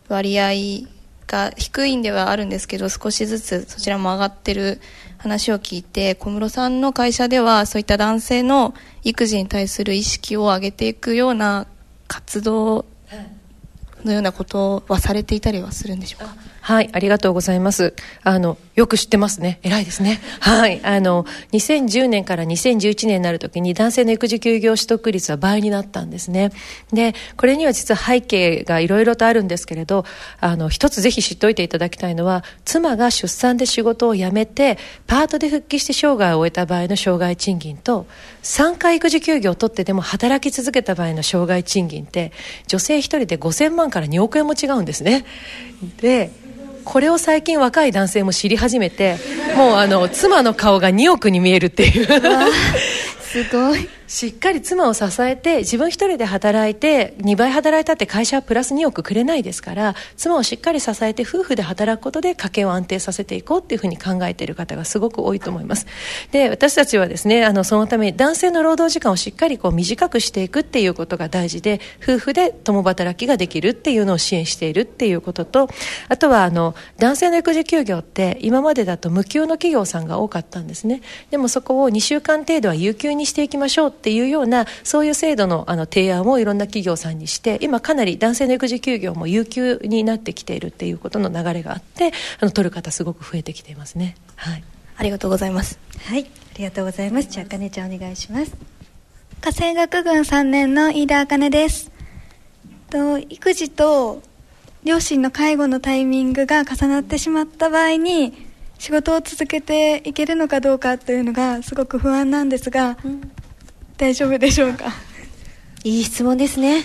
割合が低いんではあるんですけど、少しずつそちらも上がってる話を聞いて、小室さんの会社ではそういった男性の育児に対する意識を上げていくような活動のようなことはされていたりはするんでしょうか？はい、ありがとうございます。あのよく知ってますね、偉いですね。はい、あのにせんじゅうねんからにせんじゅういちねんになるときに男性の育児休業取得率は倍になったんですね。で、これには実は背景がいろいろとあるんですけれど、あの一つぜひ知っておいていただきたいのは、妻が出産で仕事を辞めてパートで復帰して生涯を終えた場合の生涯賃金と、さんかい育児休業を取ってでも働き続けた場合の生涯賃金って、女性一人でごせんまんからにおくえんも違うんですね。で、これを最近若い男性も知り始めて、もうあの妻の顔がにおくに見えるっていうすごいしっかり妻を支えて自分一人で働いてにばい働いたって会社はプラスにおくくれないですから、妻をしっかり支えて夫婦で働くことで家計を安定させていこうっていうふうに考えている方がすごく多いと思います。で、私たちはですね、あのそのために男性の労働時間をしっかりこう短くしていくっていうことが大事で、夫婦で共働きができるっていうのを支援しているっていうことと、あとはあの男性の育児休業って今までだと無給の企業さんが多かったんですね。でもそこをにしゅうかん程度は有給にしていきましょうっていうような、そういう制度の、あの提案をいろんな企業さんにして、今かなり男性の育児休業も有給になってきているっていうことの流れがあって、あの取る方すごく増えてきていますね。はい、ありがとうございます。はい、ありがとうございます。じゃあかねちゃんお願いします。家政学群さんねんの飯田あかねです。と育児と両親の介護のタイミングが重なってしまった場合に仕事を続けていけるのかどうかというのがすごく不安なんですが、うん、大丈夫でしょうか？いい質問ですね。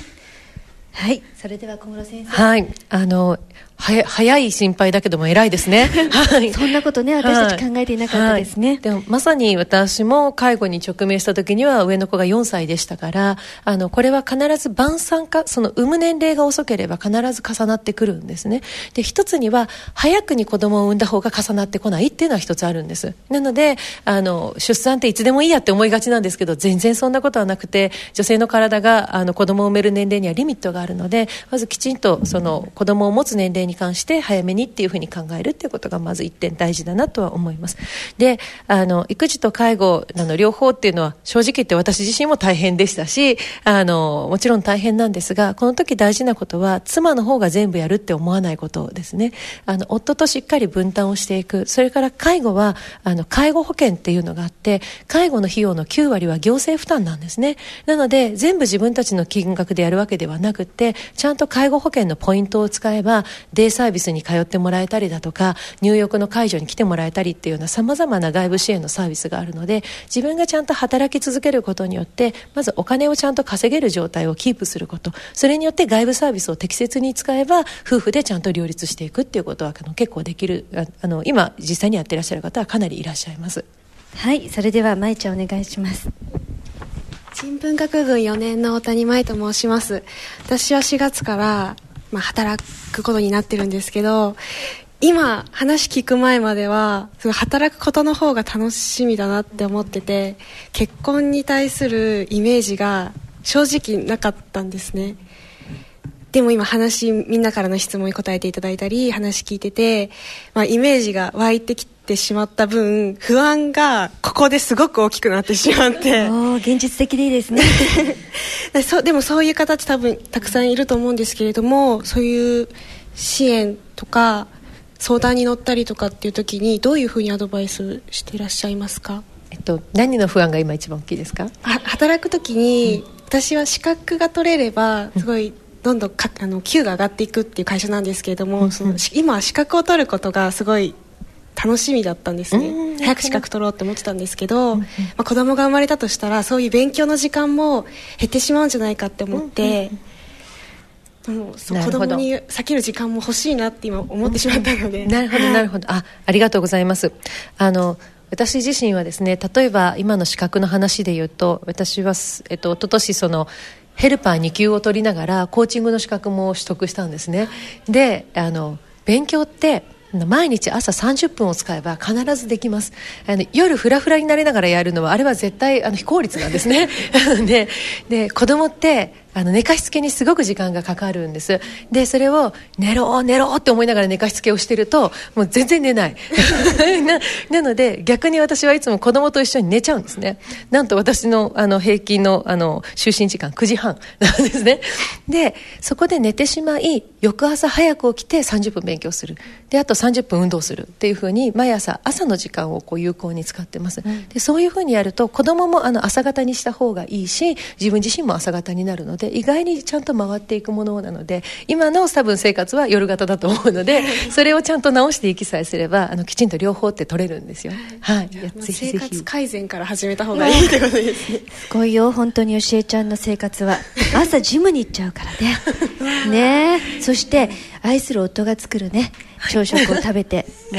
はい、それでは小室先生。はい、あのは早い心配だけども偉いですね。はい、そんなことね、私たち考えていなかったですね。はいはい、でもまさに私も介護に直面した時には上の子がよんさいでしたから、あのこれは必ず晩産か、その産む年齢が遅ければ必ず重なってくるんですね。で、一つには早くに子供を産んだ方が重なってこないっていうのは一つあるんです。なのであの出産っていつでもいいやって思いがちなんですけど、全然そんなことはなくて、女性の体があの子供を産める年齢にはリミットがあるので、まずきちんとその子供を持つ年齢に関して早めにっていうふうに考えるっていうことがまずいってん大事だなとは思います。で、あの育児と介護の両方っていうのは正直言って私自身も大変でしたし、あのもちろん大変なんですが、この時大事なことは妻の方が全部やるって思わないことですね。あの夫としっかり分担をしていく。それから介護はあの介護保険っていうのがあって、介護の費用のきゅうわりは行政負担なんですね。なので全部自分たちの金額でやるわけではなくて、ちゃんと介護保険のポイントを使えばデイサービスに通ってもらえたりだとか、入浴の介助に来てもらえたりっていうようなさまざまな外部支援のサービスがあるので、自分がちゃんと働き続けることによってまずお金をちゃんと稼げる状態をキープすること、それによって外部サービスを適切に使えば夫婦でちゃんと両立していくっていうことは結構できる、あの今実際にやっていらっしゃる方はかなりいらっしゃいます。はい、それではまいちゃんお願いします。新聞学群よねんの大谷舞と申します。私はしがつから、まあ、働くことになってるんですけど、今話聞く前までは働くことの方が楽しみだなって思ってて、結婚に対するイメージが正直なかったんですね。でも今話、みんなからの質問に答えていただいたり話聞いてて、まあ、イメージが湧いてきててしまった分、不安がここですごく大きくなってしまって、お現実的でいいですね。そでもそういう方って多分たくさんいると思うんですけれども、そういう支援とか相談に乗ったりとかっていう時にどういうふうにアドバイスしていらっしゃいますか？えっと、何の不安が今一番大きいですか？働く時に、うん、私は資格が取れればすごい、うん、どんどんかあの給が上がっていくっていう会社なんですけれども、うんうん、その今は資格を取ることがすごい楽しみだったんですね。早く資格取ろうって思ってたんですけど、うんうん、まあ、子供が生まれたとしたらそういう勉強の時間も減ってしまうんじゃないかって思って、うんうんうん、もう子供に避ける時間も欲しいなって今思ってしまったので、うん、なるほどなるほど、あ、ありがとうございます。あの私自身はですね、例えば今の資格の話で言うと、私は、えっと、一昨年そのヘルパーにきゅうを取りながらコーチングの資格も取得したんですね。で、あの勉強って毎日朝さんじゅっぷんを使えば必ずできます。あの夜フラフラになりながらやるのはあれは絶対あの非効率なんですね。で、で子供ってあの寝かしつけにすごく時間がかかるんです。でそれを寝ろ寝ろって思いながら寝かしつけをしてるともう全然寝ない。な, なので逆に私はいつも子供と一緒に寝ちゃうんですね。なんと私 の, あの平均 の, あの就寝時間くじはんなんですね。でそこで寝てしまい、翌朝早く起きてさんじゅっぷん勉強する、であとさんじゅっぷん運動するっていう風に毎朝朝の時間をこう有効に使ってます。でそういう風にやると子供もあの朝方にした方がいいし、自分自身も朝方になるので意外にちゃんと回っていくものなので、今の多分生活は夜型だと思うので、それをちゃんと直していきさえすればあのきちんと両方って取れるんですよ。はい、いや、ぜひぜひ生活改善から始めた方がいいってことですね。すごいよ本当に教えちゃんの生活は。朝ジムに行っちゃうからね。ねえ、そして愛する夫が作るね朝食を食べてもう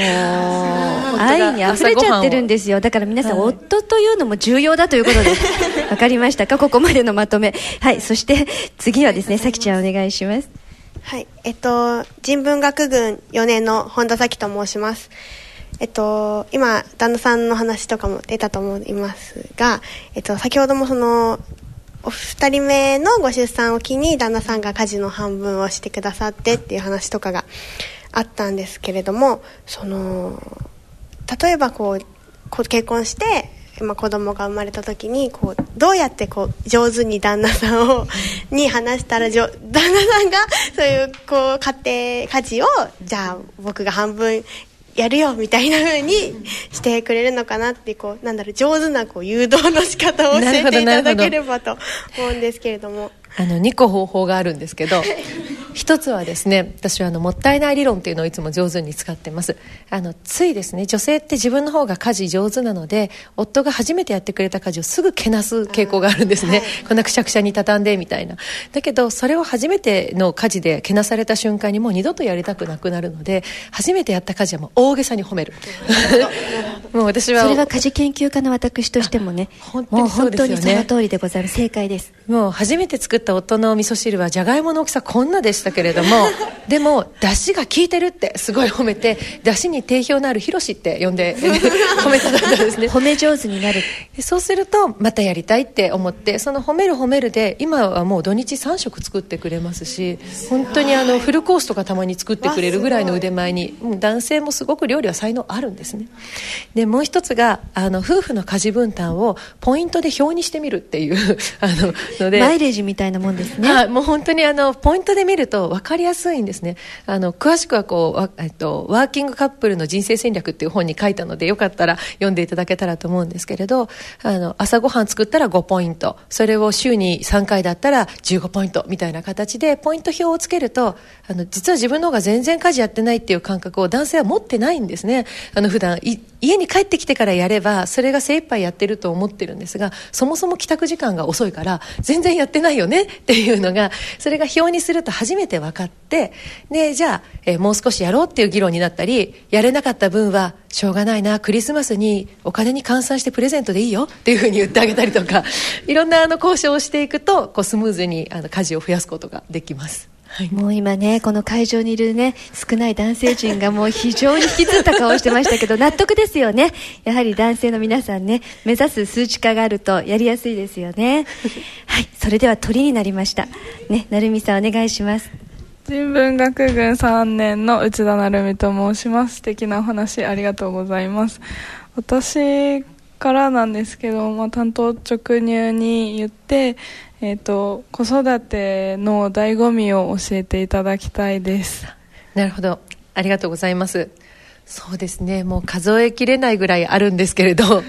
愛にあふれちゃってるんですよ。だから皆さん、はい、夫というのも重要だということです。わかりましたか、ここまでのまとめ。はい、そして次はですね、さきちゃんお願いします。はい、えっと人文学群よねんの本田さきと申します。えっと今旦那さんの話とかも出たと思いますが、えっと先ほどもそのお二人目のご出産を機に旦那さんが家事の半分をしてくださってっていう話とかがあったんですけれども、その例えばこう結婚して、まあ、子供が生まれた時にこうどうやってこう上手に旦那さんをに話したら、旦那さんがそういうこう家庭家事をじゃあ僕が半分やるよみたいな風にしてくれるのかなって、こうなんだろう、上手なこう誘導の仕方を教えていただければと思うんですけれども、あのにこ方法があるんですけど一つはですね、私はあのもったいない理論というのをいつも上手に使ってます。あのついですね、女性って自分の方が家事上手なので、夫が初めてやってくれた家事をすぐけなす傾向があるんですね、はい、こんなくしゃくしゃに畳んでみたいな。だけどそれを初めての家事でけなされた瞬間にもう二度とやりたくなくなるので、初めてやった家事はもう大げさに褒めるもう私はそれは家事研究家の私としてもね、本当にそうですよね、もう本当にその通りでございます。正解です。もう初めて作った夫の味噌汁はじゃがいもの大きさこんなでしたけれどもでも出汁が効いてるってすごい褒めて、出汁に定評のあるひろしって呼んで褒めたんですね褒め上手になる。そうするとまたやりたいって思って、その褒める褒めるで今はもう土日さん食作ってくれますし、本当にあのフルコースとかたまに作ってくれるぐらいの腕前に、男性もすごく料理は才能あるんですね。でもう一つがあの夫婦の家事分担をポイントで表にしてみるっていうあののでマイレージみたいなもんですね、はい、もう本当にあのポイントで見ると分かりやすいんですね。あの詳しくはこう、えっと、ワーキングカップルの人生戦略っていう本に書いたので、よかったら読んでいただけたらと思うんですけれど、あの朝ごはん作ったらごポイント、それを週にさんかいだったらじゅうごポイントみたいな形でポイント表をつけると、あの実は自分の方が全然家事やってないっていう感覚を男性は持ってないんですね。あの普段い家に帰ってきてからやればそれが精一杯やってると思ってるんですが、そもそも帰宅時間が遅いから全然やってないよねっていうのが、それが表にすると初めて分かって、でじゃあ、えー、もう少しやろうっていう議論になったり、やれなかった分はしょうがないな、クリスマスにお金に換算してプレゼントでいいよっていうふうに言ってあげたりとかいろんなあの交渉をしていくと、こうスムーズにあの家事を増やすことができます。はい、もう今ねこの会場にいるね少ない男性陣がもう非常に引きつった顔をしてましたけど納得ですよね。やはり男性の皆さんね、目指す数値化があるとやりやすいですよねはい、それでは鳥になりましたね、なるみさんお願いします。人文学群さんねんの内田なるみと申します。素敵なお話ありがとうございます。私からなんですけど、まあ、担当直入に言ってえーと、子育ての醍醐味を教えていただきたいです。なるほど、ありがとうございます。そうですね、もう数えきれないぐらいあるんですけれど、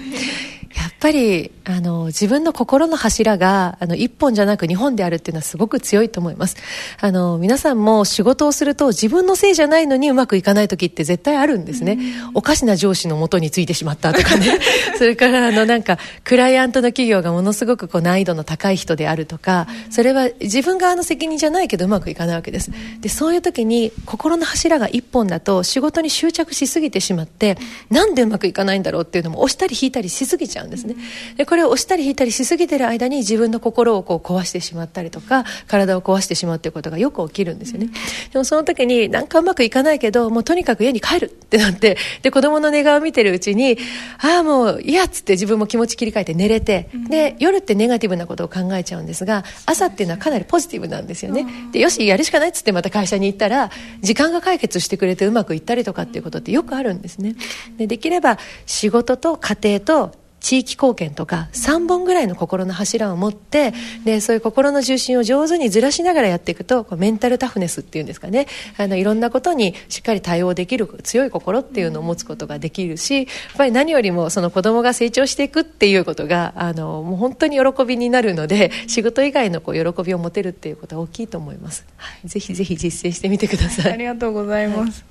やっぱりあの自分の心の柱があの一本じゃなく二本であるっていうのはすごく強いと思います。あの皆さんも仕事をすると自分のせいじゃないのにうまくいかない時って絶対あるんですね。おかしな上司の元についてしまったとかねそれからあのなんかクライアントの企業がものすごくこう難易度の高い人であるとか、それは自分側の責任じゃないけどうまくいかないわけです。でそういう時に心の柱が一本だと仕事に執着しすぎてしまって、なんでうまくいかないんだろうっていうのも押したり引いたりしすぎちゃうんですね。でこれを押したり引いたりしすぎてる間に自分の心をこう壊してしまったりとか体を壊してしまうということがよく起きるんですよね。でもその時になんかうまくいかないけどもうとにかく家に帰るってなって、で子供の寝顔を見てるうちにああもういやっつって自分も気持ち切り替えて寝れて、で夜ってネガティブなことを考えちゃうんですが、朝っていうのはかなりポジティブなんですよね。でよしやるしかないっつってまた会社に行ったら時間が解決してくれてうまくいったりとかっていうことってよくあるんですね。 で, できれば仕事と家庭と地域貢献とかさんぼんぐらいの心の柱を持って、でそういう心の重心を上手にずらしながらやっていくと、こうメンタルタフネスっていうんですかね、あのいろんなことにしっかり対応できる強い心っていうのを持つことができるし、やっぱり何よりもその子供が成長していくっていうことがあのもう本当に喜びになるので、仕事以外のこう喜びを持てるっていうことは大きいと思います。はい、ぜひぜひ実践してみてください。はい、ありがとうございます。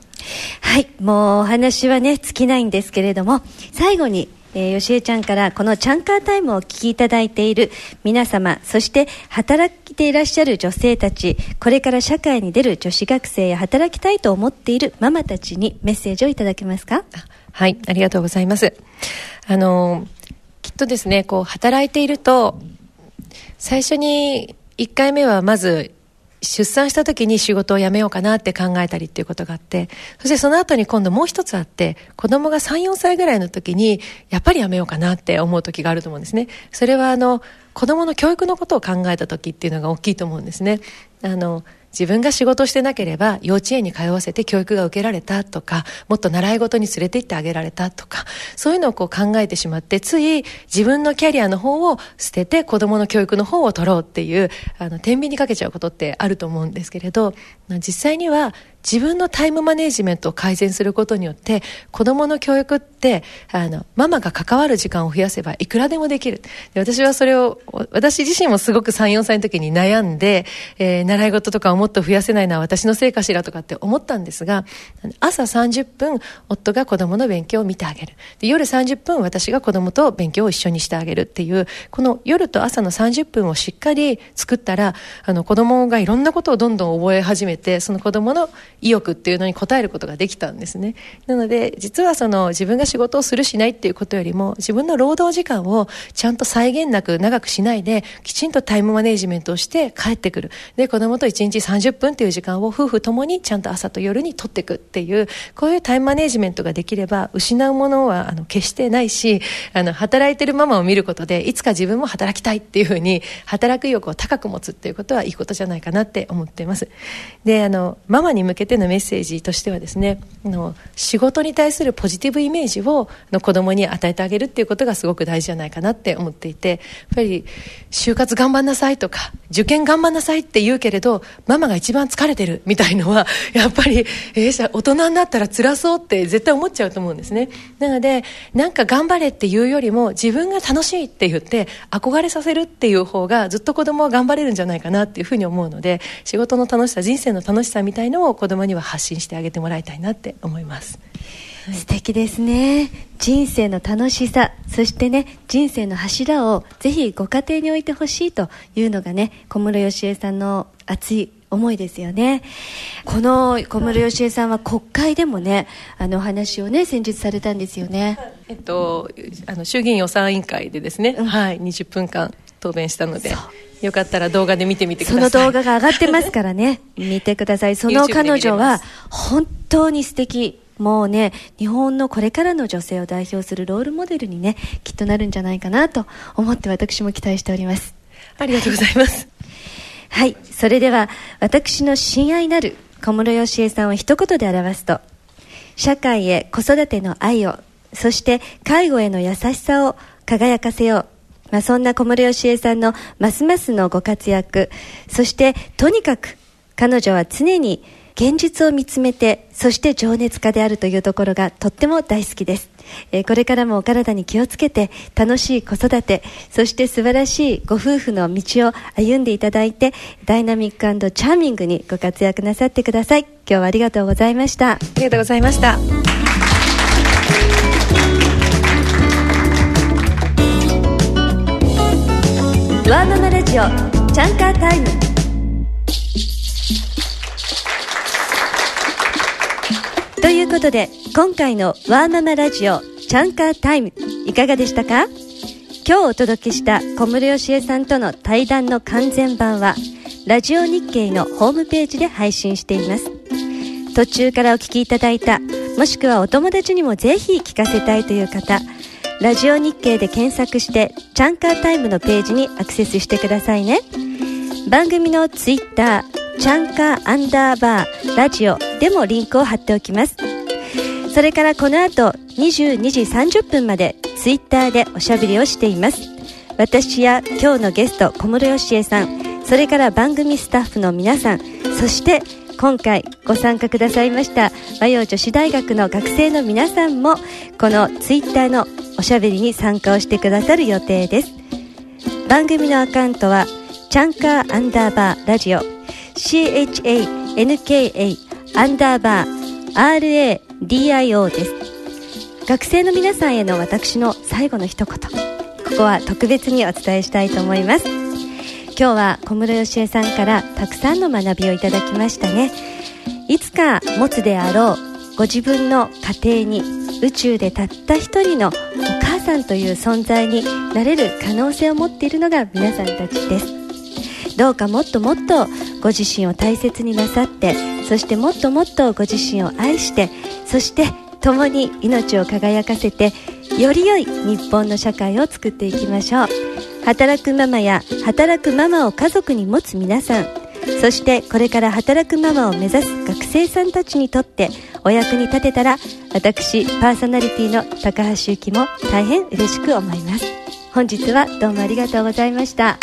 はい、はい、もうお話はね尽きないんですけれども、最後にえー、よしえちゃんからこのチャンカータイムをお聞きいただいている皆様、そして働いていらっしゃる女性たち、これから社会に出る女子学生や働きたいと思っているママたちにメッセージをいただけますか。はい、ありがとうございます。あのきっとですねこう働いていると最初にいっかいめはまず出産した時に仕事を辞めようかなって考えたりっていうことがあって、そしてその後に今度もう一つあって、子供が さん,よん 歳ぐらいの時にやっぱり辞めようかなって思う時があると思うんですね。それはあの子供の教育のことを考えた時っていうのが大きいと思うんですね。あの自分が仕事をしてなければ幼稚園に通わせて教育が受けられたとか、もっと習い事に連れて行ってあげられたとか、そういうのをこう考えてしまって、つい自分のキャリアの方を捨てて子どもの教育の方を取ろうっていうあの天秤にかけちゃうことってあると思うんですけれど、実際には自分のタイムマネジメントを改善することによって、子どもの教育ってあのママが関わる時間を増やせばいくらでもできる。で、私はそれを私自身もすごく さん,よん 歳の時に悩んで、えー、習い事とかをもっと増やせないのは私のせいかしらとかって思ったんですが、朝さんじゅっぷん夫が子どもの勉強を見てあげる、で夜さんじゅっぷん私が子どもと勉強を一緒にしてあげるっていう、この夜と朝のさんじゅっぷんをしっかり作ったら、あの子どもがいろんなことをどんどん覚え始めて、その子どもの意欲っていうのに応えることができたんですね。なので実はその自分が仕事をするしないっていうことよりも、自分の労働時間をちゃんと際限なく長くしないで、きちんとタイムマネジメントをして帰ってくる、で子どもといちにちさんじゅっぷんという時間を夫婦ともにちゃんと朝と夜に取っていくっていう、こういうタイムマネジメントができれば、失うものはあの決してないし、あの働いてるママを見ることでいつか自分も働きたいっていうふうに働く意欲を高く持つっていうことはいいことじゃないかなって思っています。で、あのママに向けてのメッセージとしてはですね、の仕事に対するポジティブイメージをの子供に与えてあげるっていうことがすごく大事じゃないかなって思っていて、やっぱり就活頑張んなさいとか受験頑張んなさいって言うけれど、ママが一番疲れてるみたいのはやっぱり、えー、大人になったら辛そうって絶対思っちゃうと思うんですね。なのでなんか頑張れっていうよりも、自分が楽しいって言って憧れさせるっていう方がずっと子供は頑張れるんじゃないかなっていうふうに思うので、仕事の楽しさ、人生の楽しさみたいのを子供には発信してあげてもらいたいなって思います。素敵ですね。人生の楽しさ、そしてね、人生の柱をぜひご家庭に置いてほしいというのがね、小室芳恵さんの熱い思いですよね。この小室芳恵さんは国会でもね、あの話をね先日されたんですよね。えっと、あの衆議院予算委員会でですね、うん、はい、にじゅっぷんかん答弁したので、よかったら動画で見てみてください。その動画が上がってますからね見てください。その彼女は本当に素敵、もうね、日本のこれからの女性を代表するロールモデルにね、きっとなるんじゃないかなと思って、私も期待しております。ありがとうございますはい、それでは私の親愛なる小室芳恵さんを一言で表すと、社会へ子育ての愛を、そして介護への優しさを輝かせよう。まあ、そんな小室芳恵さんのますますのご活躍、そしてとにかく彼女は常に現実を見つめて、そして情熱家であるというところがとっても大好きです、えー、これからもお体に気をつけて、楽しい子育て、そして素晴らしいご夫婦の道を歩んでいただいて、ダイナミック&チャーミングにご活躍なさってください。今日はありがとうございました。ありがとうございました。ワーママラジオチャンカータイム。ということで、今回のワーママラジオチャンカータイムいかがでしたか？今日お届けした小室芳恵さんとの対談の完全版はラジオ日経のホームページで配信しています。途中からお聞きいただいた、もしくはお友達にもぜひ聞かせたいという方、ラジオ日経で検索してチャンカータイムのページにアクセスしてくださいね。番組のツイッターチャンカーアンダーバーラジオでもリンクを貼っておきます。それからこの後にじゅうにじさんじゅっぷんまでツイッターでおしゃべりをしています。私や今日のゲスト小室芳恵さん、それから番組スタッフの皆さん、そして今回ご参加くださいました和洋女子大学の学生の皆さんも、このツイッターのおしゃべりに参加をしてくださる予定です。番組のアカウントはチャンカーアンダーバーラジオ シャンカー アンダーバー ラジオ です。学生の皆さんへの私の最後の一言、ここは特別にお伝えしたいと思います。今日は小室芳恵さんからたくさんの学びをいただきましたね。いつか持つであろうご自分の家庭に、宇宙でたった一人のお母さんという存在になれる可能性を持っているのが皆さんたちです。どうかもっともっとご自身を大切になさって、そしてもっともっとご自身を愛して、そして共に命を輝かせて、より良い日本の社会を作っていきましょう。働くママや働くママを家族に持つ皆さん、そしてこれから働くママを目指す学生さんたちにとってお役に立てたら、私パーソナリティの高橋由紀も大変嬉しく思います。本日はどうもありがとうございました。